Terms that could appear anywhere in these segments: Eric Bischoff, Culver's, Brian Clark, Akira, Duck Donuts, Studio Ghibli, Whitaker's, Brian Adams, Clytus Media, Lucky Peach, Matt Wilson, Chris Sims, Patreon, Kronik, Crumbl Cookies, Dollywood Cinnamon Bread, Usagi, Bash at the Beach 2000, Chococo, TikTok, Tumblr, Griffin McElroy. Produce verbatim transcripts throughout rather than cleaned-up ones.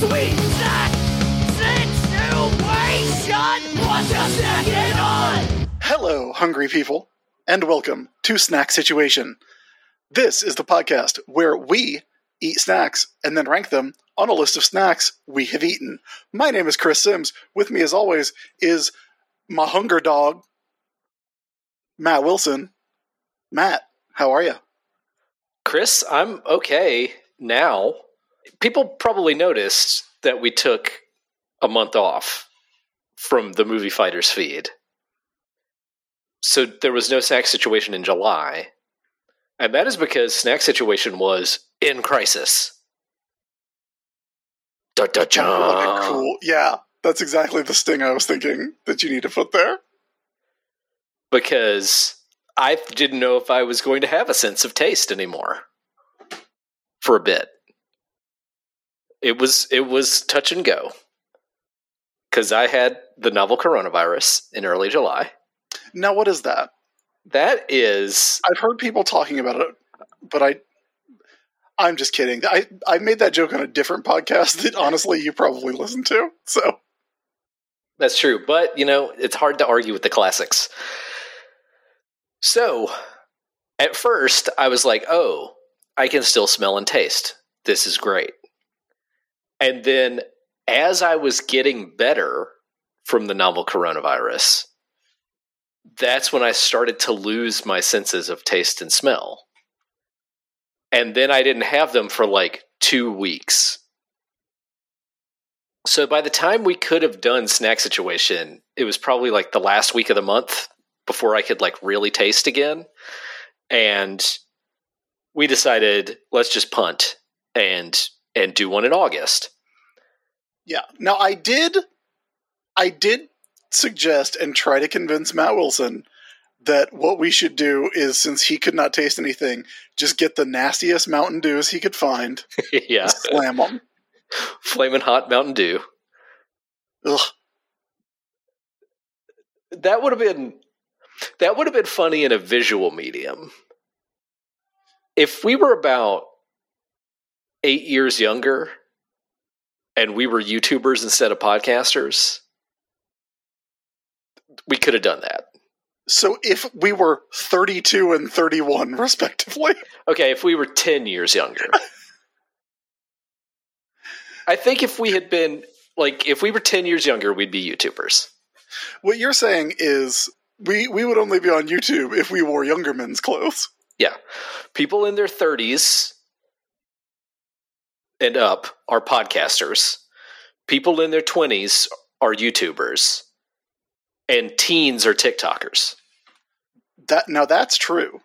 sweet situation. What's a second on? Hello, hungry people, and welcome to Snack Situation. This is the podcast where we eat snacks and then rank them on a list of snacks we have eaten. My name is Chris Sims. With me, as always, is my hunger dog, Matt Wilson. Matt, how are you? Chris, I'm okay now. People probably noticed that we took a month off from the Movie Fighters feed. So there was no Snack Situation in July. And that is because Snack Situation was in crisis. Da-da-cha! Cool. Yeah, that's exactly the sting I was thinking that you need to put there. Because I didn't know if I was going to have a sense of taste anymore for a bit. It was it was touch and go because I had the novel coronavirus in early July. Now, what is that? That is, I've heard people talking about it, but I, I'm just kidding. I I made that joke on a different podcast that honestly you probably listened to. So that's true, but you know it's hard to argue with the classics. So, at first, I was like, oh, I can still smell and taste. This is great. And then, as I was getting better from the novel coronavirus, that's when I started to lose my senses of taste and smell. And then I didn't have them for like two weeks. So, by the time we could have done Snack Situation, it was probably like the last week of the month before I could like really taste again. And we decided, let's just punt and and do one in August. Yeah. Now I did I did suggest and try to convince Matt Wilson that what we should do is, since he could not taste anything, just get the nastiest Mountain Dews he could find. Yeah. And slam them. Flamin' hot Mountain Dew. Ugh. That would have been That would have been funny in a visual medium. If we were about eight years younger and we were YouTubers instead of podcasters, we could have done that. So if we were thirty-two and thirty-one, respectively. Okay, if we were ten years younger. I think if we had been, like, if we were ten years younger, we'd be YouTubers. What you're saying is, We we would only be on YouTube if we wore younger men's clothes. Yeah. People in their thirties and up are podcasters. People in their twenties are YouTubers. And teens are TikTokers. That now that's true.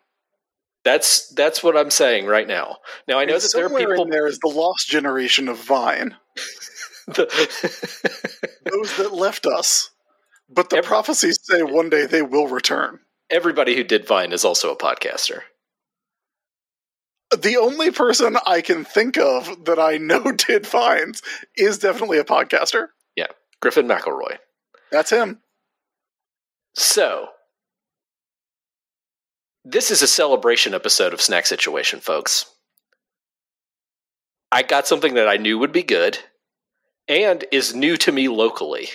That's that's what I'm saying right now. Now I know and that there are people in there is the lost generation of Vine. the- Those that left us. But the Every- prophecies say one day they will return. Everybody who did Vine is also a podcaster. The only person I can think of that I know did Vines is definitely a podcaster. Yeah, Griffin McElroy. That's him. So, this is a celebration episode of Snack Situation, folks. I got something that I knew would be good and is new to me locally.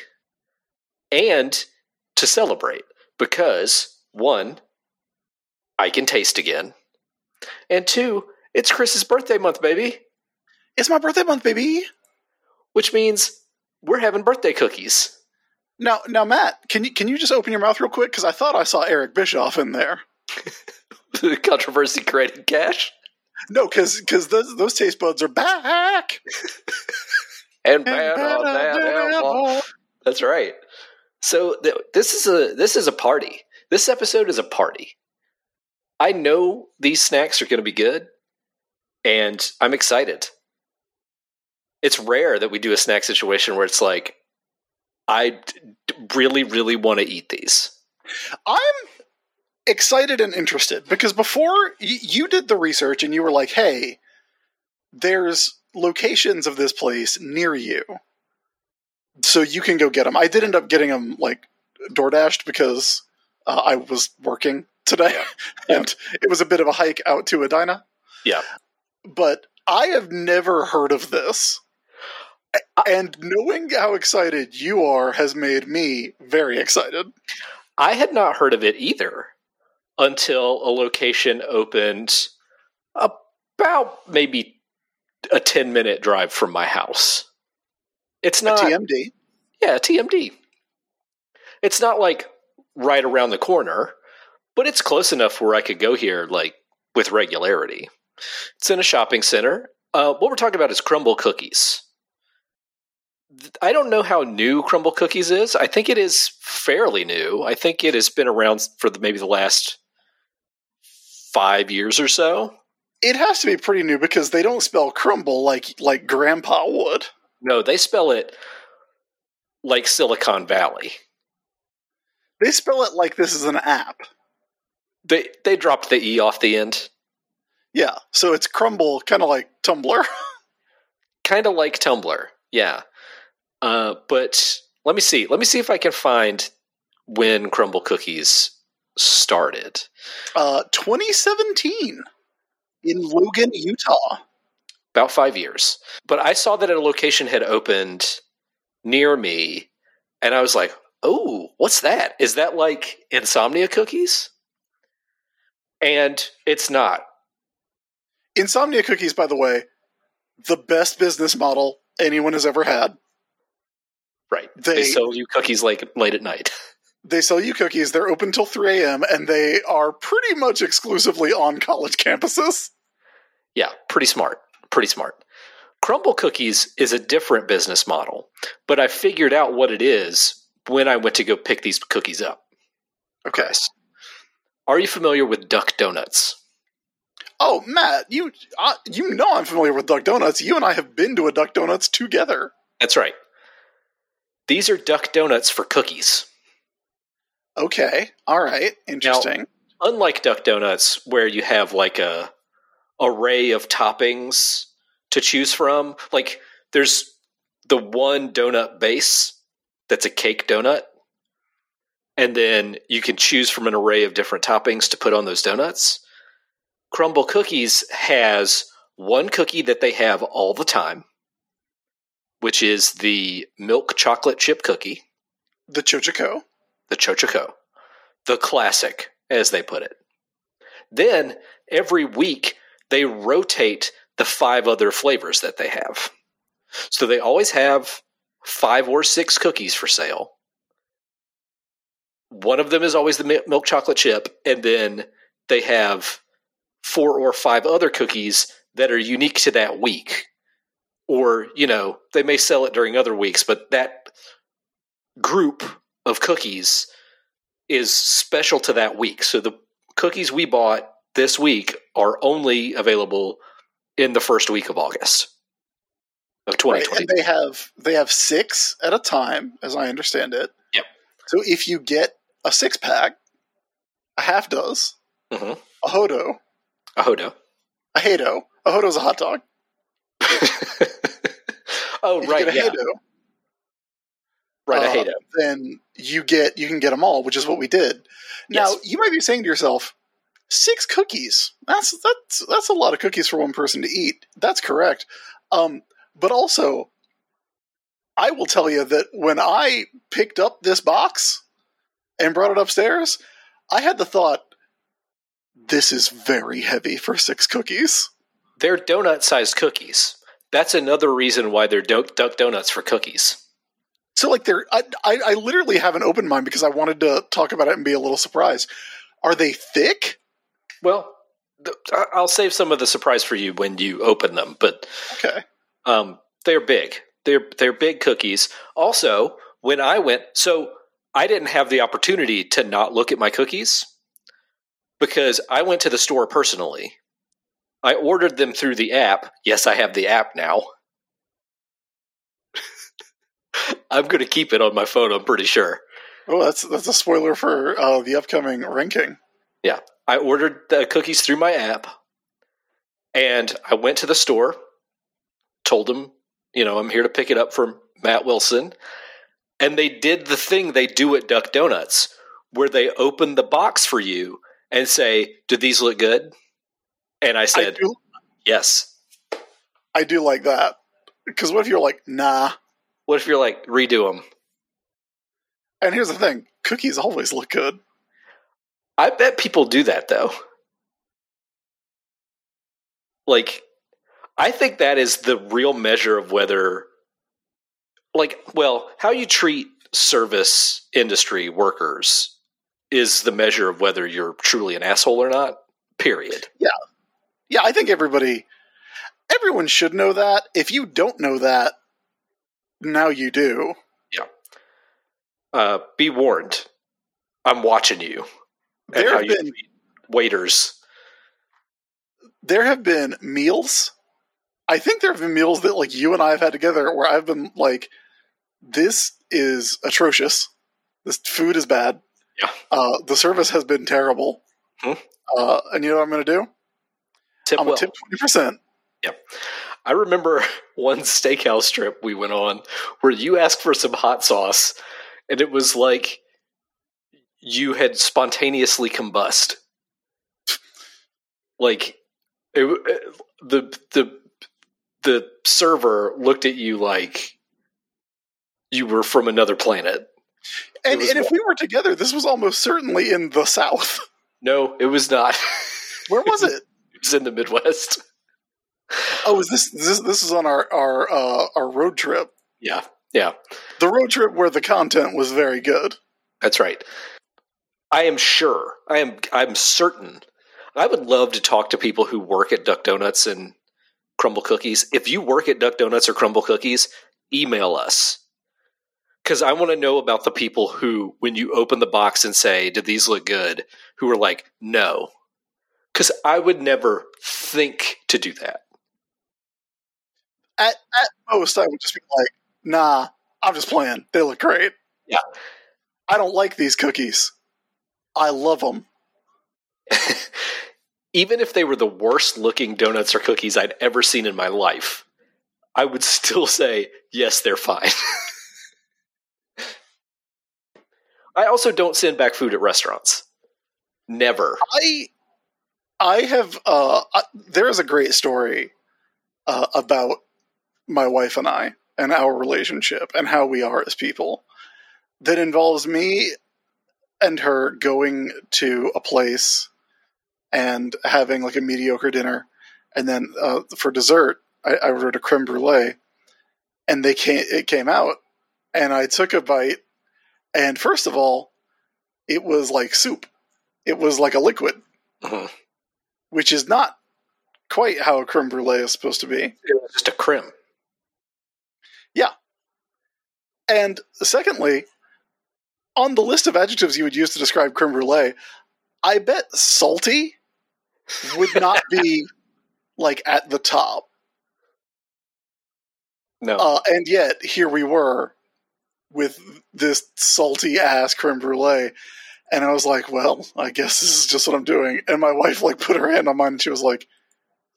And to celebrate, because, one, I can taste again. And two, it's Chris's birthday month, baby. It's my birthday month, baby. Which means we're having birthday cookies. Now, now, Matt, can you can you just open your mouth real quick? Because I thought I saw Eric Bischoff in there. The controversy created cash? No, because those, those taste buds are back. and bad on that. That's right. So th- this is a this is a party. This episode is a party. I know these snacks are going to be good, and I'm excited. It's rare that we do a snack situation where it's like, I d- really, really want to eat these. I'm excited and interested, because before y- you did the research and you were like, hey, there's locations of this place near you. So you can go get them. I did end up getting them, like, DoorDashed because uh, I was working today. Yeah. And it was a bit of a hike out to Edina. Yeah. But I have never heard of this. And knowing how excited you are has made me very excited. I had not heard of it either until a location opened about maybe a ten-minute drive from my house. It's not... A T M D? Yeah, T M D. It's not like right around the corner, but it's close enough where I could go here like with regularity. It's in a shopping center. Uh, what we're talking about is Crumbl Cookies. I don't know how new Crumbl Cookies is. I think it is fairly new. I think it has been around for the, maybe the last five years or so. It has to be pretty new because they don't spell crumble like like Grandpa would. No, they spell it like Silicon Valley. They spell it like this is an app. They they dropped the E off the end. Yeah, so it's Crumbl, kind of like Tumblr. Kind of like Tumblr, yeah. Uh, but let me see. Let me see if I can find when Crumbl Cookies started. Uh, twenty seventeen in Logan, Utah. About five years. But I saw that a location had opened near me, and I was like, oh, what's that? Is that like Insomnia Cookies? And it's not. Insomnia Cookies, by the way, the best business model anyone has ever had. Right. They, they sell you cookies like late at night. They sell you cookies. They're open till three a.m. and they are pretty much exclusively on college campuses. Yeah, pretty smart. Pretty smart. Crumbl Cookies is a different business model, but I figured out what it is when I went to go pick these cookies up. Okay. Chris, are you familiar with Duck Donuts? Oh, Matt, you uh, you know I'm familiar with Duck Donuts. You and I have been to a Duck Donuts together. That's right. These are Duck Donuts for cookies. Okay. All right. Interesting. Now, unlike Duck Donuts, where you have like a array of toppings to choose from, like there's the one donut base that's a cake donut, and then you can choose from an array of different toppings to put on those donuts. Crumbl Cookies has one cookie that they have all the time, which is the milk chocolate chip cookie. The Chococo. The Chococo. The classic, as they put it. Then, every week, they rotate the five other flavors that they have. So they always have five or six cookies for sale. One of them is always the milk chocolate chip, and then they have four or five other cookies that are unique to that week. Or, you know, they may sell it during other weeks, but that group of cookies is special to that week. So the cookies we bought this week are only available in the first week of August of twenty twenty. Right, and they have they have six at a time, as I understand it. Yep. So if you get a six pack, a half does. Mm-hmm. A hodo. A hodo. A hado. A hodo's a hot dog. Oh, right, if you get a yeah. hado, right, uh, a hado. Then you get you can get them all, which is what we did. Yes. Now, you might be saying to yourself, six cookies. That's that's that's a lot of cookies for one person to eat. That's correct. Um, but also, I will tell you that when I picked up this box and brought it upstairs, I had the thought, this is very heavy for six cookies. They're donut-sized cookies. That's another reason why they're do- Duck Donuts for cookies. So, like, they're I, I, I literally have an open mind because I wanted to talk about it and be a little surprised. Are they thick? Well, th- I'll save some of the surprise for you when you open them. But okay, um, they're big. They're they're big cookies. Also, when I went, so I didn't have the opportunity to not look at my cookies. Because I went to the store personally. I ordered them through the app. Yes, I have the app now. I'm going to keep it on my phone, I'm pretty sure. Oh, that's that's a spoiler for uh, the upcoming ranking. Yeah. I ordered the cookies through my app. And I went to the store. Told them, you know, I'm here to pick it up from Matt Wilson. And they did the thing they do at Duck Donuts, where they open the box for you and say, do these look good? And I said, I do, yes. I do like that. Because what if you're like, nah? What if you're like, redo them? And here's the thing. Cookies always look good. I bet people do that, though. Like, I think that is the real measure of whether... Like, well, how you treat service industry workers is the measure of whether you're truly an asshole or not, period. Yeah. Yeah, I think everybody... Everyone should know that. If you don't know that, now you do. Yeah. Uh, be warned. I'm watching you. And there have you been waiters. There have been meals. I think there have been meals that like you and I have had together where I've been like, this is atrocious. This food is bad. Yeah. Uh, the service has been terrible. Hmm. Uh, and you know what I'm going to do? Tip I'm well. going to tip twenty percent. Yep. I remember one steakhouse trip we went on where you asked for some hot sauce and it was like you had spontaneously combust. Like it, it, the the the server looked at you like you were from another planet. And and wild. If we were together, this was almost certainly in the South. No, it was not. Where was it? It was in the Midwest. Oh, is this this this is on our our uh, our road trip? Yeah, yeah, the road trip where the content was very good. That's right. I am sure. I am. I'm certain. I would love to talk to people who work at Duck Donuts and Crumbl Cookies. If you work at Duck Donuts or Crumbl Cookies, email us because I want to know about the people who, when you open the box and say, "Did these look good?" who are like, "No," because I would never think to do that. At, at most, I would just be like, nah, I'm just playing. They look great. Yeah. I don't like these cookies. I love them. Even if they were the worst looking donuts or cookies I'd ever seen in my life, I would still say, yes, they're fine. I also don't send back food at restaurants. Never. I, I have, uh, I, there is a great story uh, about my wife and I and our relationship and how we are as people that involves me and her going to a place and having like a mediocre dinner. And then uh, for dessert, I, I ordered a creme brulee and they came, it came out and I took a bite. And first of all, it was like soup. It was like a liquid, mm-hmm. which is not quite how a creme brulee is supposed to be. It was just a creme. Yeah. And secondly, on the list of adjectives you would use to describe creme brulee, I bet salty would not be like at the top. No. Uh, and yet here we were with this salty ass creme brulee. And I was like, well, I guess this is just what I'm doing. And my wife like put her hand on mine and she was like,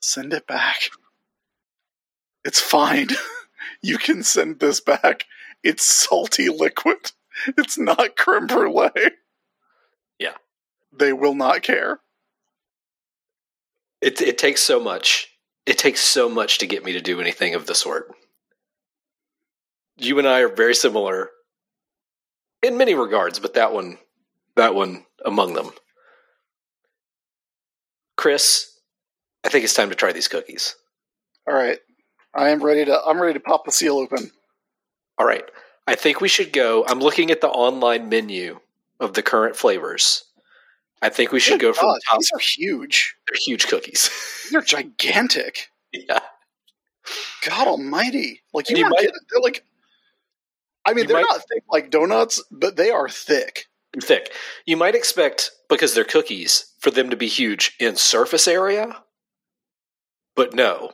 send it back. It's fine. You can send this back. It's salty liquid. It's not creme brulee. Yeah. They will not care. It it takes so much. It takes so much to get me to do anything of the sort. You and I are very similar in many regards, but that one, that one among them. Chris, I think it's time to try these cookies. All right. I am ready to. I'm ready to pop the seal open. All right, I think we should go. I'm looking at the online menu of the current flavors. I think we should Good go God, from the top. These are huge. They're huge cookies. They're gigantic. Yeah. God Almighty! Like you, you might, kidding. They're like. I mean, they're might, not thick like donuts, but they are thick. Thick. You might expect because they're cookies for them to be huge in surface area, but no.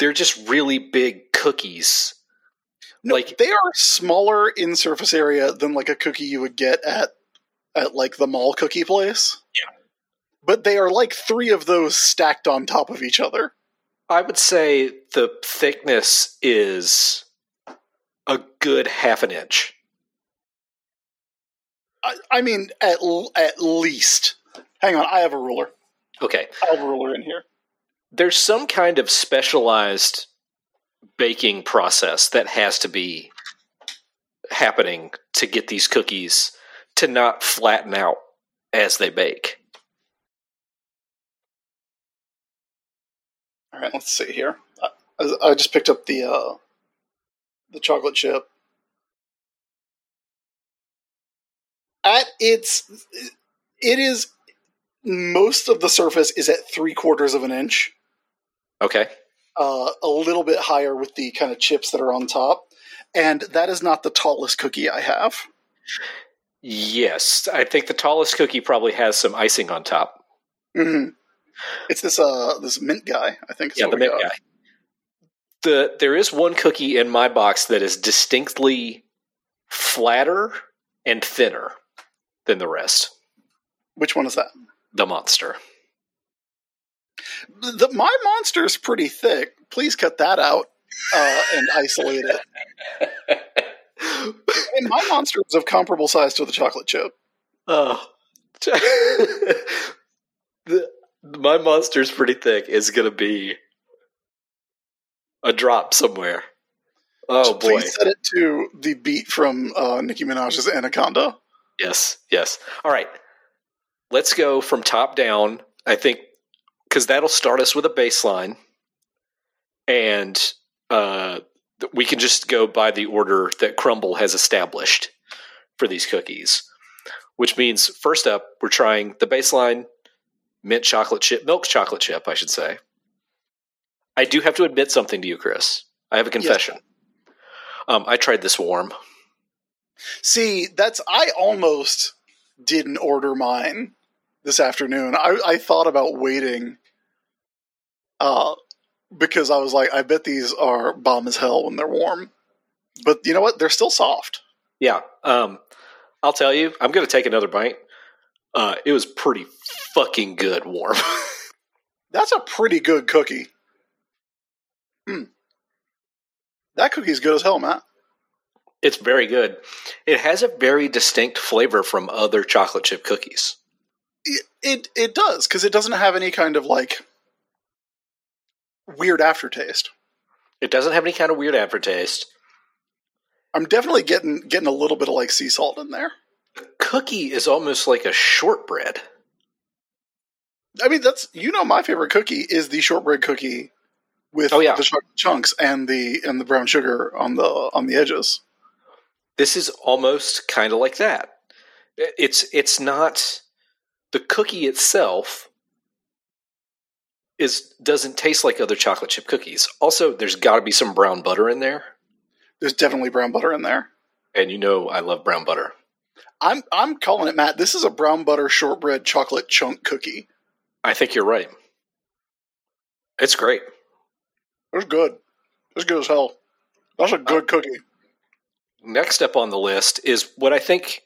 They're just really big cookies. No, like they are smaller in surface area than like a cookie you would get at at like the mall cookie place. Yeah. But they are like three of those stacked on top of each other. I would say the thickness is a good half an inch. I, I mean, at at least. Hang on, I have a ruler. Okay. I have a ruler in here. There's some kind of specialized baking process that has to be happening to get these cookies to not flatten out as they bake. All right, let's see here. I, I just picked up the uh, the chocolate chip. At its, it is most of the surface is at three quarters of an inch. Okay. Uh, a little bit higher with the kind of chips that are on top, and that is not the tallest cookie I have. Yes, I think the tallest cookie probably has some icing on top. Mm-hmm. It's this uh this mint guy, I think. Yeah, the mint got. guy. The there is one cookie in my box that is distinctly flatter and thinner than the rest. Which one is that? The monster. The, my monster is pretty thick. Please cut that out uh, and isolate it. And my monster is of comparable size to the chocolate chip. Oh. the, my monster is pretty thick is going to be a drop somewhere. Oh, boy. Please set it to the beat from uh, Nicki Minaj's Anaconda. Yes, yes. All right. Let's go from top down, I think, because that'll start us with a baseline. And uh, we can just go by the order that Crumbl has established for these cookies. Which means, first up, we're trying the baseline mint chocolate chip, milk chocolate chip, I should say. I do have to admit something to you, Chris. I have a confession. Yes. Um, I tried this warm. See, that's I almost didn't order mine this afternoon. I, I thought about waiting uh, because I was like, I bet these are bomb as hell when they're warm. But you know what? They're still soft. Yeah. Um, I'll tell you, I'm going to take another bite. Uh, it was pretty fucking good warm. That's a pretty good cookie. Hmm. That cookie is good as hell, Matt. It's very good. It has a very distinct flavor from other chocolate chip cookies. It it, it does, because it doesn't have any kind of, like, weird aftertaste. It doesn't have any kind of weird aftertaste. I'm definitely getting getting a little bit of, like, sea salt in there. The cookie is almost like a shortbread. I mean, that's, you know, my favorite cookie is the shortbread cookie. With oh, yeah. the chocolate chunks and the and the brown sugar on the on the edges. This is almost kind of like that. It's it's not the cookie itself is doesn't taste like other chocolate chip cookies. Also, there's got to be some brown butter in there. There's definitely brown butter in there. And you know I love brown butter. I'm I'm calling it, Matt. This is a brown butter shortbread chocolate chunk cookie. I think you're right. It's great. It's good. It's good as hell. That's a good uh, cookie. Next up on the list is what I think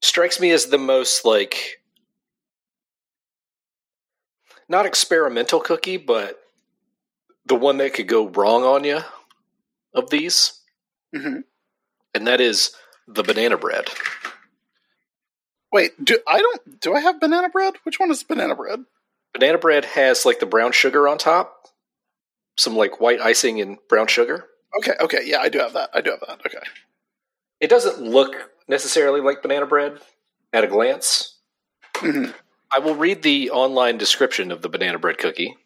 strikes me as the most, like, not experimental cookie, but the one that could go wrong on you of these. Mm-hmm. And that is the banana bread. Wait, do I don't do I have banana bread? Which one is banana bread? Banana bread has, like, the brown sugar on top. Some, like, white icing and brown sugar. Okay, okay, yeah, I do have that. I do have that, okay. It doesn't look necessarily like banana bread at a glance. Mm-hmm. I will read the online description of the banana bread cookie.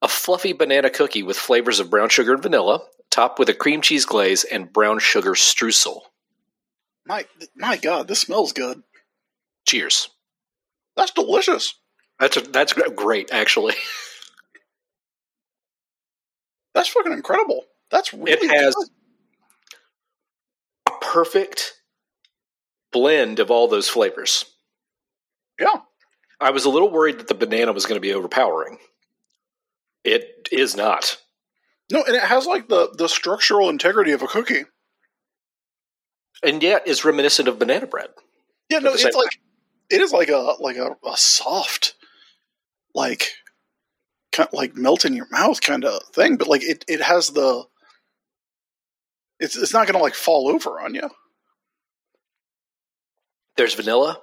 A fluffy banana cookie with flavors of brown sugar and vanilla, topped with a cream cheese glaze and brown sugar streusel. My, my God, this smells good. Cheers. That's delicious. That's, a, that's great, actually. That's fucking incredible. That's really It has good. A perfect blend of all those flavors. Yeah. I was a little worried that the banana was going to be overpowering. It is not. No, and it has, like, the, the structural integrity of a cookie. And yet is reminiscent of banana bread. Yeah, no, it's like it is like a like a, a soft, like kind of like melt in your mouth kind of thing, but like it, it has the it's it's not going to like fall over on you. There's vanilla,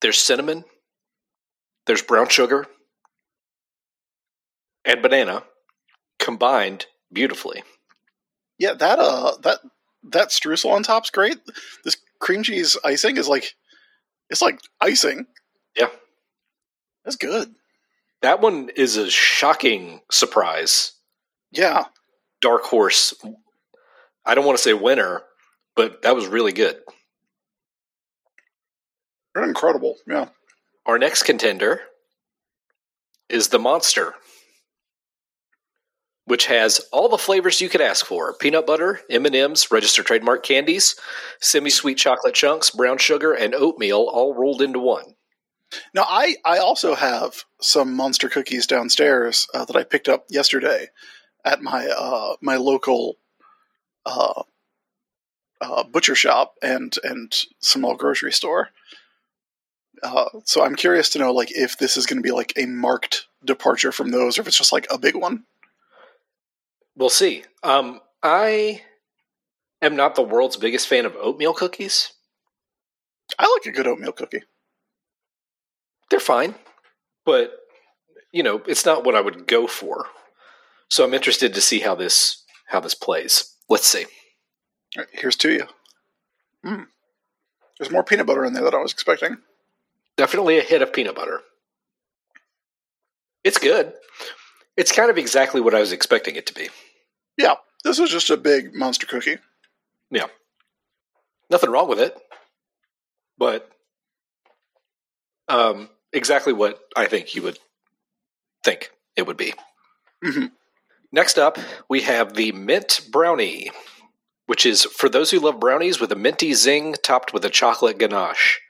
there's cinnamon, there's brown sugar, and banana combined beautifully. Yeah, that uh, that that streusel on top's great. This cream cheese icing is like, it's like icing. Yeah, that's good. That one is a shocking surprise. Yeah, dark horse. I don't want to say winner, but that was really good. Incredible, yeah. Our next contender is the Monster, which has all the flavors you could ask for. Peanut butter, M and M's, registered trademark candies, semi-sweet chocolate chunks, brown sugar, and oatmeal all rolled into one. Now, I, I also have some Monster cookies downstairs uh, that I picked up yesterday at my uh, my local uh, uh, butcher shop and, and small grocery store. Uh, so I'm curious to know, like, if this is going to be like a marked departure from those, or if it's just like a big one. We'll see. Um, I am not the world's biggest fan of oatmeal cookies. I like a good oatmeal cookie. They're fine, but you know, it's not what I would go for. So I'm interested to see how this how this plays. Let's see. All right, here's to you. Mm. There's more peanut butter in there than I was expecting. Definitely a hit of peanut butter. It's good. It's kind of exactly what I was expecting it to be. Yeah, this was just a big monster cookie. Yeah. Nothing wrong with it, but um, exactly what I think you would think it would be. Mm-hmm. Next up, we have the Mint Brownie, which is for those who love brownies with a minty zing topped with a chocolate ganache.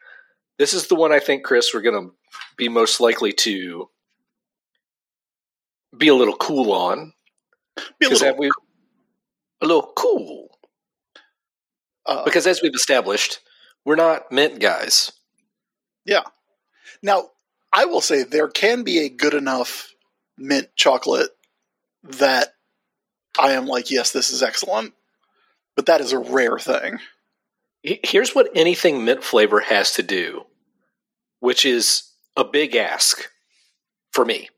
This is the one I think, Chris, we're going to be most likely to be a little cool on. Be a little, we, a little cool. Uh, because as we've established, we're not mint guys. Yeah. Now, I will say there can be a good enough mint chocolate that I am like, yes, this is excellent. But that is a rare thing. Here's what anything mint flavor has to do, which is a big ask for me.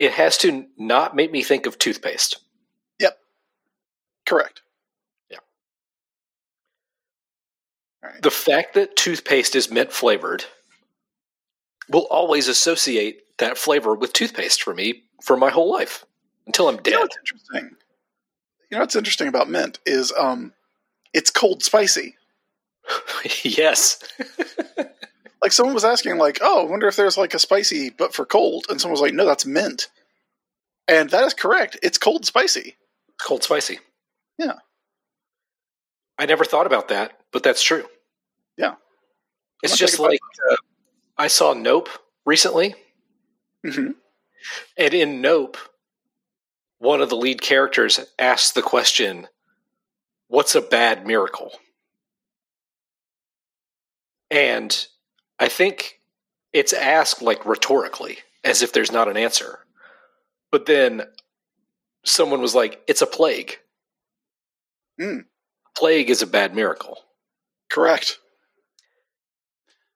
It has to not make me think of toothpaste. Yep. Correct. Yeah. All right. The fact that toothpaste is mint flavored will always associate that flavor with toothpaste for me for my whole life until I'm dead. You know what's interesting? You know what's interesting about mint is um, it's cold spicy. Yes. Like someone was asking, like, oh, I wonder if there's like a spicy, but for cold. And someone was like, no, that's mint. And that is correct. It's cold spicy. Cold spicy. Yeah. I never thought about that, but that's true. Yeah. It's just like, uh, I saw Nope recently. Mm-hmm. And in Nope, one of the lead characters asked the question, what's a bad miracle? And I think it's asked like rhetorically, as if there's not an answer. But then someone was like, it's a plague. Mm. Plague is a bad miracle. Correct.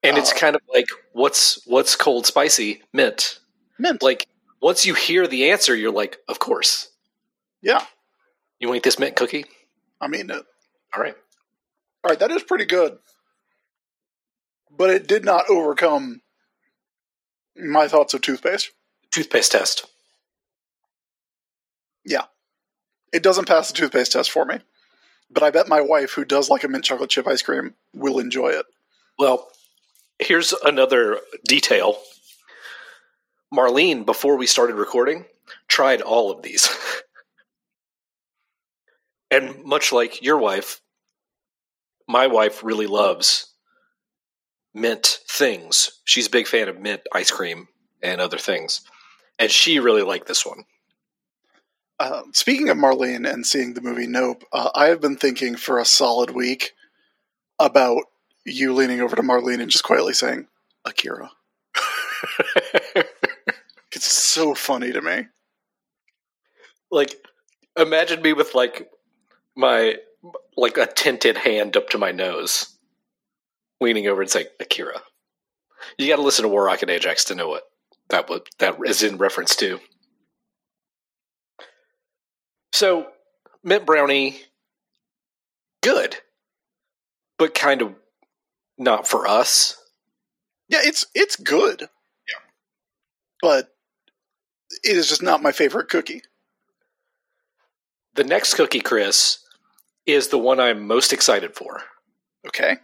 And uh, it's kind of like, what's what's cold spicy? Mint. Mint. Like, once you hear the answer, you're like, of course. Yeah. You want this mint cookie? I'm eating it. All right. All right, that is pretty good. But it did not overcome my thoughts of toothpaste. Toothpaste test. Yeah. It doesn't pass the toothpaste test for me. But I bet my wife, who does like a mint chocolate chip ice cream, will enjoy it. Well, here's another detail. Marlene, before we started recording, tried all of these. And much like your wife, my wife really loves mint things. She's a big fan of mint ice cream and other things. And she really liked this one. Uh, speaking of Marlene and seeing the movie Nope, uh, I have been thinking for a solid week about you leaning over to Marlene and just quietly saying, Akira. It's so funny to me. Like, imagine me with like my, like a tinted hand up to my nose, leaning over and saying, Akira. You got to listen to Warrock and Ajax to know what that, what that is in reference to. So, mint brownie, good, but kind of not for us. Yeah, it's it's good. Yeah, but it is just not my favorite cookie. The next cookie, Chris, is the one I'm most excited for. Okay.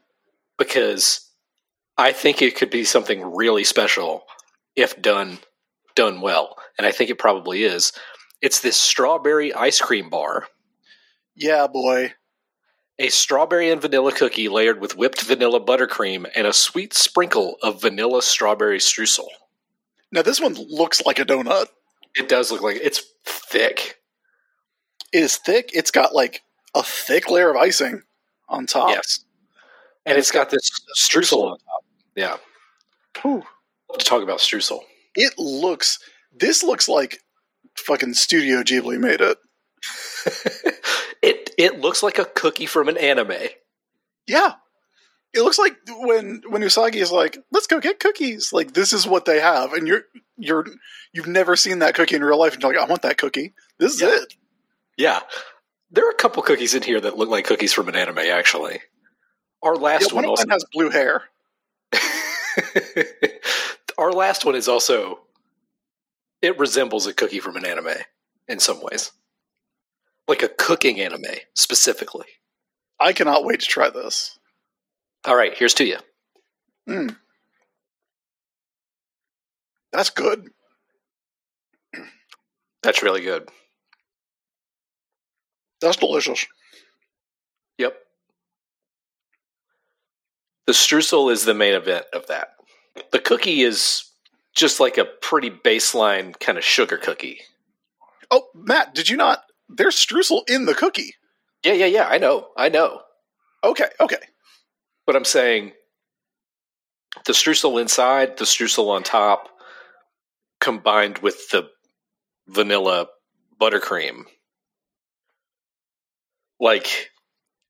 Because I think it could be something really special if done done well. And I think it probably is. It's this strawberry ice cream bar. Yeah, boy. A strawberry and vanilla cookie layered with whipped vanilla buttercream and a sweet sprinkle of vanilla strawberry streusel. Now, this one looks like a donut. It does look like it. It's thick. It is thick. It's got like a thick layer of icing on top. Yes. And, and it's, it's got, got this streusel on top. Yeah. Ooh. Love to talk about streusel. It looks, this looks like fucking Studio Ghibli made it. it it looks like a cookie from an anime. Yeah. It looks like when when Usagi is like, let's go get cookies. Like, this is what they have. And you're you're you've never seen that cookie in real life and you're like, I want that cookie. This is yeah. it. Yeah. There are a couple cookies in here that look like cookies from an anime, actually. Our last yeah, one, one also has blue hair. Our last one is also, it resembles a cookie from an anime in some ways. Like a cooking anime, specifically. I cannot wait to try this. All right, here's to you. Mm. That's good. That's really good. That's delicious. Yep. The streusel is the main event of that. The cookie is just like a pretty baseline kind of sugar cookie. Oh, Matt, did you not? There's streusel in the cookie. Yeah, yeah, yeah. I know. I know. Okay, okay. But I'm saying the streusel inside, the streusel on top, combined with the vanilla buttercream. Like,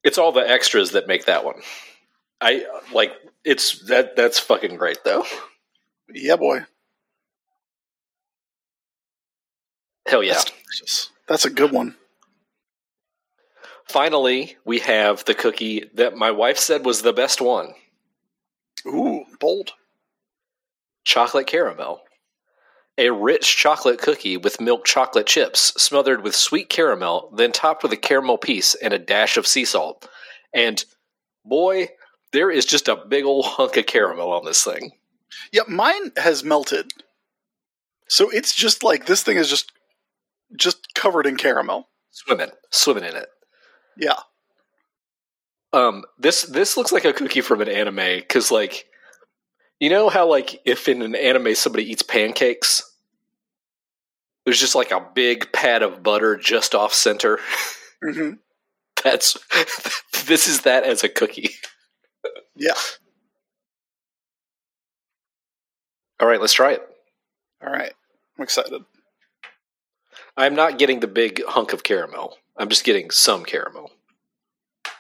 it's all the extras that make that one. I like it's that that's fucking great though. Yeah, boy. Hell yeah. That's, that's a good one. Finally, we have the cookie that my wife said was the best one. Ooh, bold. Chocolate caramel. A rich chocolate cookie with milk chocolate chips, smothered with sweet caramel, then topped with a caramel piece and a dash of sea salt. And boy, there is just a big old hunk of caramel on this thing. Yeah, mine has melted. So it's just like, this thing is just just covered in caramel. Swimming. Swimming in it. Yeah. Um, this this looks like a cookie from an anime, because like, you know how like if in an anime somebody eats pancakes, there's just like a big pad of butter just off center? Mm-hmm. That's this is that as a cookie. Yeah. All right, let's try it. All right. I'm excited. I'm not getting the big hunk of caramel. I'm just getting some caramel.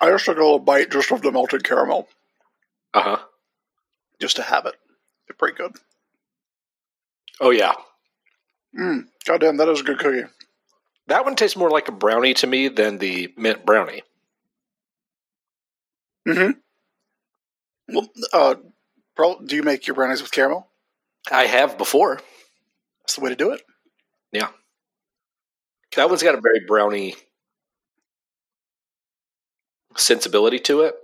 I just took a little bite just of the melted caramel. Uh-huh. Just to have it. They're pretty good. Oh, yeah. Mm, goddamn, that is a good cookie. That one tastes more like a brownie to me than the mint brownie. Mm-hmm. Well, uh, do you make your brownies with caramel? I have before. That's the way to do it. Yeah. That one's got a very brownie sensibility to it.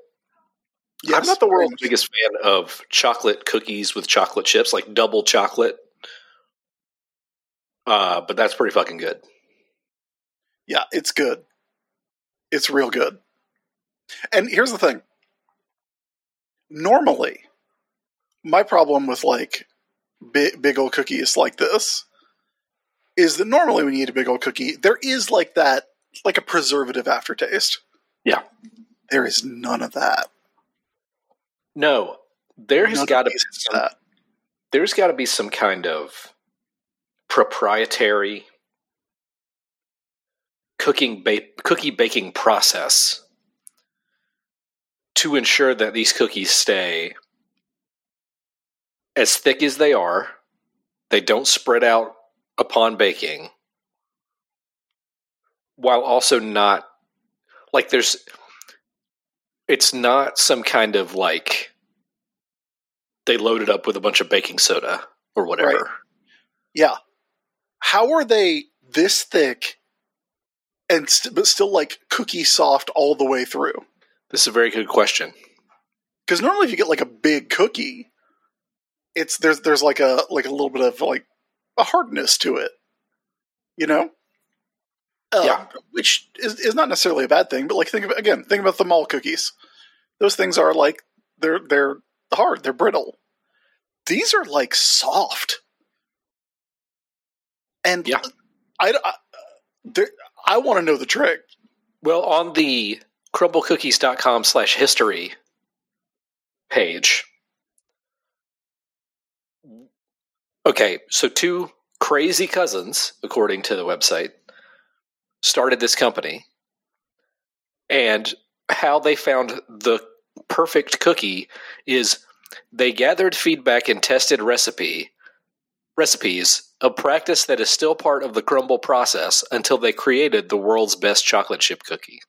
Yes, I'm not the world's biggest fan of chocolate cookies with chocolate chips, like double chocolate. Uh, but that's pretty fucking good. Yeah, it's good. It's real good. And here's the thing. Normally, my problem with like big, big old cookies like this is that normally when you eat a big old cookie, there is like that, like a preservative aftertaste. Yeah. There is none of that. No, there has got to be some, there's got to be some kind of proprietary cooking ba- cookie baking process to ensure that these cookies stay as thick as they are, they don't spread out upon baking, while also not like there's, it's not some kind of like they loaded up with a bunch of baking soda or whatever. Right. Yeah. How are they this thick and st- but still like cookie soft all the way through? This is a very good question. Because normally if you get like a big cookie, it's there's there's like a like a little bit of like a hardness to it, you know? Uh, yeah. Which is, is not necessarily a bad thing, but like think of again, think about the mall cookies. Those things are like they're they're hard, they're brittle. These are like soft. And yeah. I, I, I want to know the trick. Well, on the crumbl cookies dot com slash history page. Okay, so two crazy cousins, according to the website, started this company. And how they found the perfect cookie is they gathered feedback and tested recipe recipes, a practice that is still part of the Crumbl process until they created the world's best chocolate chip cookie.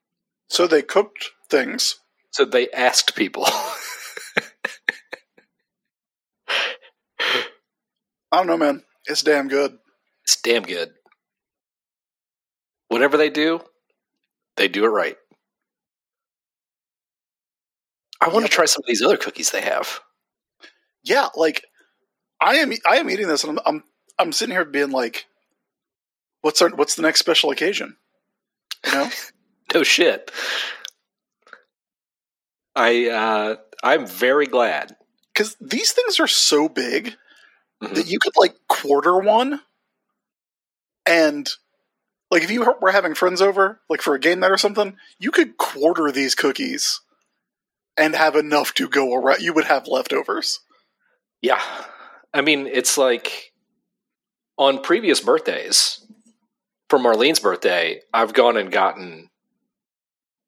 So they cooked things. So they asked people. I don't know, man. It's damn good. It's damn good. Whatever they do, they do it right. I want to try some of these other cookies they have. Yeah, like I am. I am eating this, and I'm. I'm, I'm sitting here being like, "What's our? What's the next special occasion?" You know? No shit. I. Uh, I'm very glad because these things are so big mm-hmm. that you could like quarter one, and like if you were having friends over, like for a game night or something, you could quarter these cookies. And have enough to go around. You would have leftovers. Yeah. I mean, it's like on previous birthdays, for Marlene's birthday, I've gone and gotten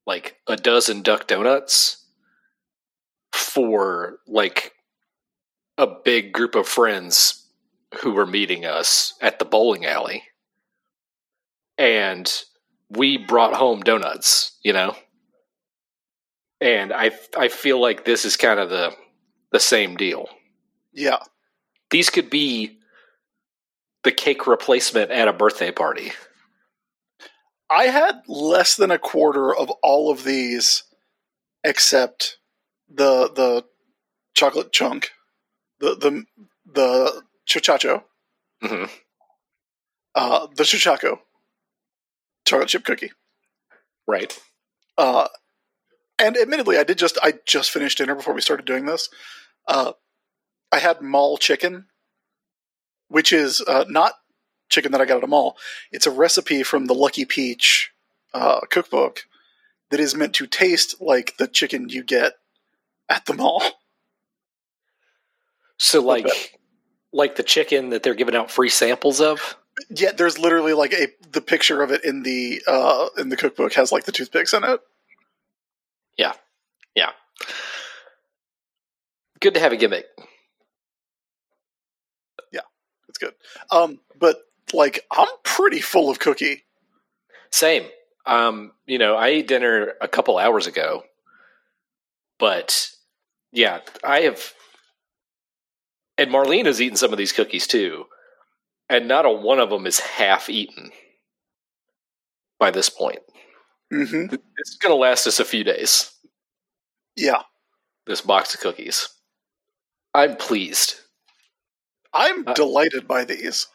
like a dozen Duck Donuts for like a big group of friends who were meeting us at the bowling alley. And we brought home donuts, you know? And I I feel like this is kind of the the same deal. Yeah. These could be the cake replacement at a birthday party. I had less than a quarter of all of these except the the chocolate chunk. The the the chochacho. Mm-hmm. Uh, the chochaco. Chocolate chip cookie. Right. Uh And admittedly, I did just I just finished dinner before we started doing this. Uh, I had mall chicken, which is uh, not chicken that I got at a mall. It's a recipe from the Lucky Peach uh, cookbook that is meant to taste like the chicken you get at the mall. So, like, like the chicken that they're giving out free samples of. Yeah, there's literally like a the picture of it in the uh, in the cookbook has like the toothpicks in it. Yeah. Yeah. Good to have a gimmick. Yeah, it's good. Um, but like, I'm pretty full of cookie. Same. Um, you know, I ate dinner a couple hours ago, but yeah, I have, and Marlene has eaten some of these cookies too. And not a one of them is half eaten by this point. Mm-hmm. It's going to last us a few days. Yeah. This box of cookies. I'm pleased. I'm uh, delighted by these.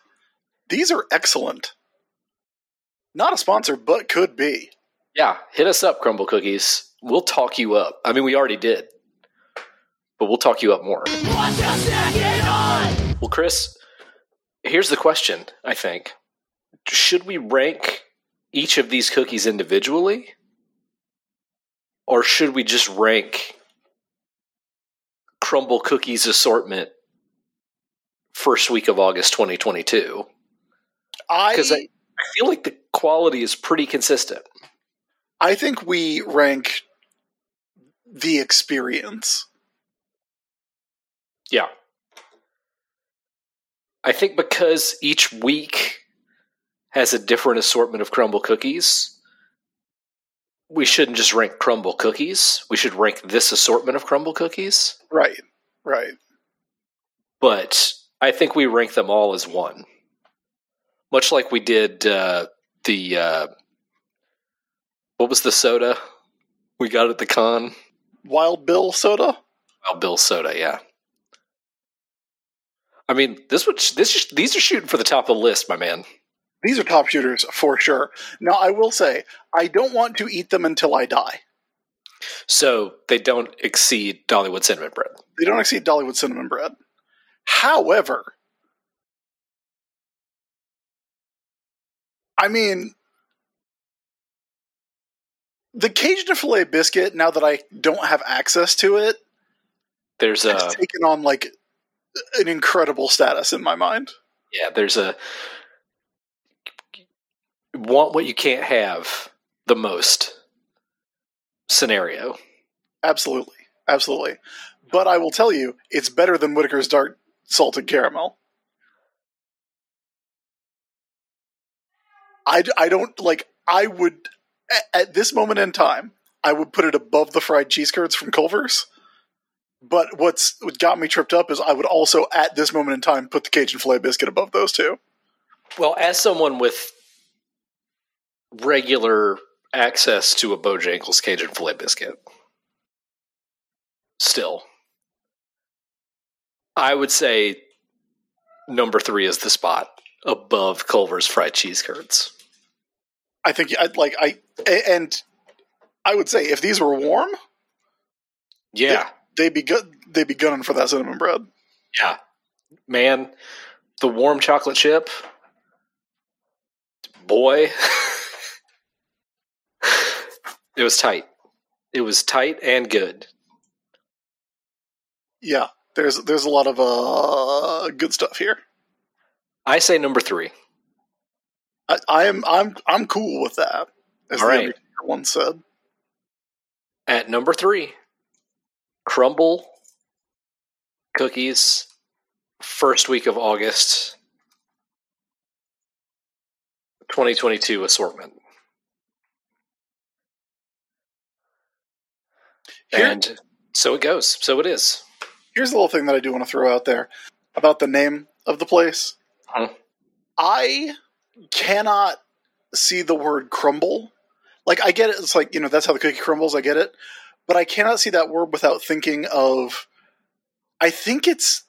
These are excellent. Not a sponsor, but could be. Yeah. Hit us up, Crumbl Cookies. We'll talk you up. I mean, we already did. But we'll talk you up more. What's your second on? Well, Chris, here's the question, I think. Should we rank each of these cookies individually, or should we just rank Crumbl Cookies assortment first week of August twenty twenty-two? I, because I, I feel like the quality is pretty consistent. I think we rank the experience. Yeah. I think because each week has a different assortment of Crumbl Cookies, we shouldn't just rank Crumbl Cookies. We should rank this assortment of Crumbl Cookies. Right, right. But I think we rank them all as one. Much like we did uh, the, uh, what was the soda we got at the con? Wild Bill soda? Wild Bill soda, yeah. I mean, this would this these are shooting for the top of the list, my man. These are top shooters for sure. Now, I will say, I don't want to eat them until I die. So they don't exceed Dollywood Cinnamon Bread. They don't exceed Dollywood Cinnamon Bread. However, I mean, the Cajun de Filet biscuit, now that I don't have access to it, there's a, has taken on like an incredible status in my mind. Yeah, there's a... want what you can't have the most scenario. Absolutely. Absolutely. But I will tell you, it's better than Whitaker's dark salted caramel. I, I don't, like, I would, at, at this moment in time, I would put it above the fried cheese curds from Culver's. But what's what got me tripped up is I would also, at this moment in time, put the Cajun filet biscuit above those two. Well, as someone with regular access to a Bojangles Cajun filet biscuit, still, I would say number three is the spot above Culver's fried cheese curds. I think I'd like I and I would say if these were warm, yeah, they, they'd be good. They'd be gunning for that cinnamon bread. Yeah, man, the warm chocolate chip, boy. It was tight. It was tight and good. Yeah, there's there's a lot of uh, good stuff here. I say number three. I, I am I'm I'm cool with that. As All right. The one said. At number three, Crumbl Cookies, first week of August, twenty twenty-two assortment. Here, and so it goes. So it is. Here's a little thing that I do want to throw out there about the name of the place. Huh? I cannot see the word crumble. Like, I get it. It's like, you know, that's how the cookie crumbles. I get it. But I cannot see that word without thinking of, I think it's,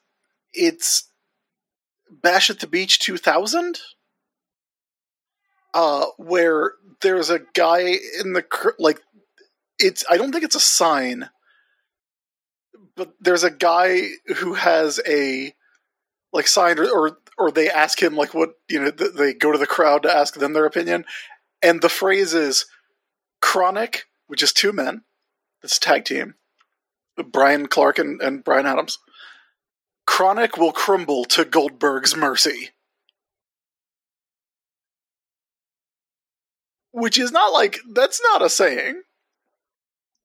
it's Bash at the Beach two thousand, uh, where there's a guy in the, like, It's. I don't think it's a sign, but there's a guy who has a like sign, or or, or they ask him like what you know. Th- they go to the crowd to ask them their opinion, and the phrase is "Kronik," which is two men. It's a tag team, Brian Clark and, and Brian Adams. Kronik will crumble to Goldberg's mercy, which is not like that's not a saying.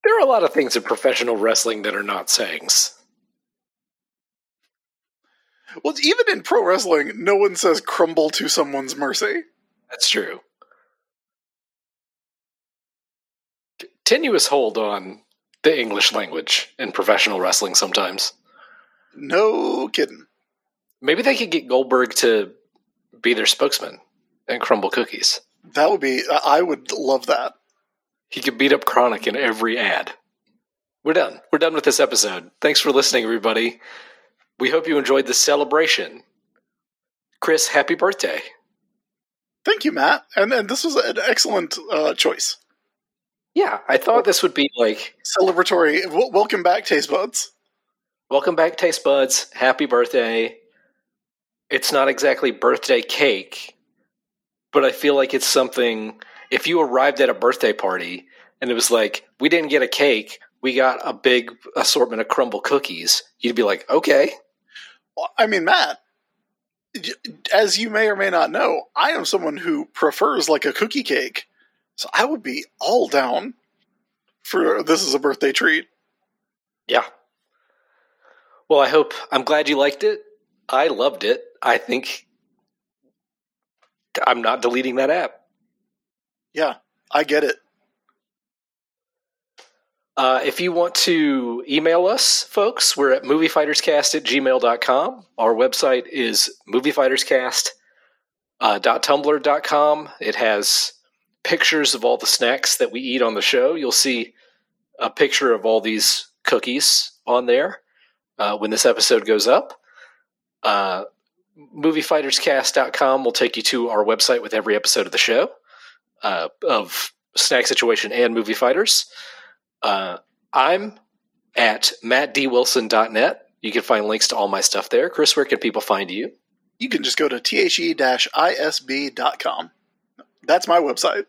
There are a lot of things in professional wrestling that are not sayings. Well, even in pro wrestling, no one says crumble to someone's mercy. That's true. Tenuous hold on the English language in professional wrestling sometimes. No kidding. Maybe they could get Goldberg to be their spokesman and Crumbl Cookies. That would be, I would love that. He could beat up Kronik in every ad. We're done. We're done with this episode. Thanks for listening, everybody. We hope you enjoyed this celebration. Chris, happy birthday. Thank you, Matt. And, and this was an excellent uh, choice. Yeah, I thought this would be like... celebratory. W- welcome back, Taste Buds. Welcome back, Taste Buds. Happy birthday. It's not exactly birthday cake, but I feel like it's something... If you arrived at a birthday party and it was like, we didn't get a cake, we got a big assortment of Crumbl Cookies, you'd be like, okay. Well, I mean, Matt, as you may or may not know, I am someone who prefers like a cookie cake. So I would be all down for this is a birthday treat. Yeah. Well, I hope, I'm glad you liked it. I loved it. I think I'm not deleting that app. Yeah, I get it. Uh, if you want to email us, folks, we're at moviefighterscast at gmail dot com. Our website is moviefighterscast dot tumblr dot com. It has pictures of all the snacks that we eat on the show. You'll see a picture of all these cookies on there uh, when this episode goes up. Uh, moviefighterscast dot com will take you to our website with every episode of the show uh, of Snack Situation and Movie Fighters. Uh, I'm at matt d wilson dot net. You can find links to all my stuff there. Chris, where can people find you? You can just go to the dash isb dot com. That's my website.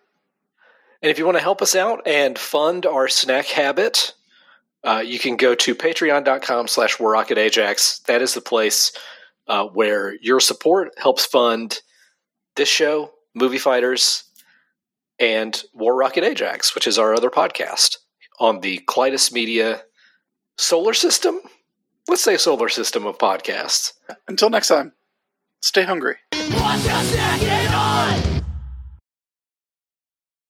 And if you want to help us out and fund our snack habit, uh, you can go to patreon dot com slash warrocketajax. That is the place uh, where your support helps fund this show, Movie Fighters, and War Rocket Ajax, which is our other podcast on the Clytus Media solar system. Let's say solar system of podcasts. Until next time, stay hungry. What's your snack on?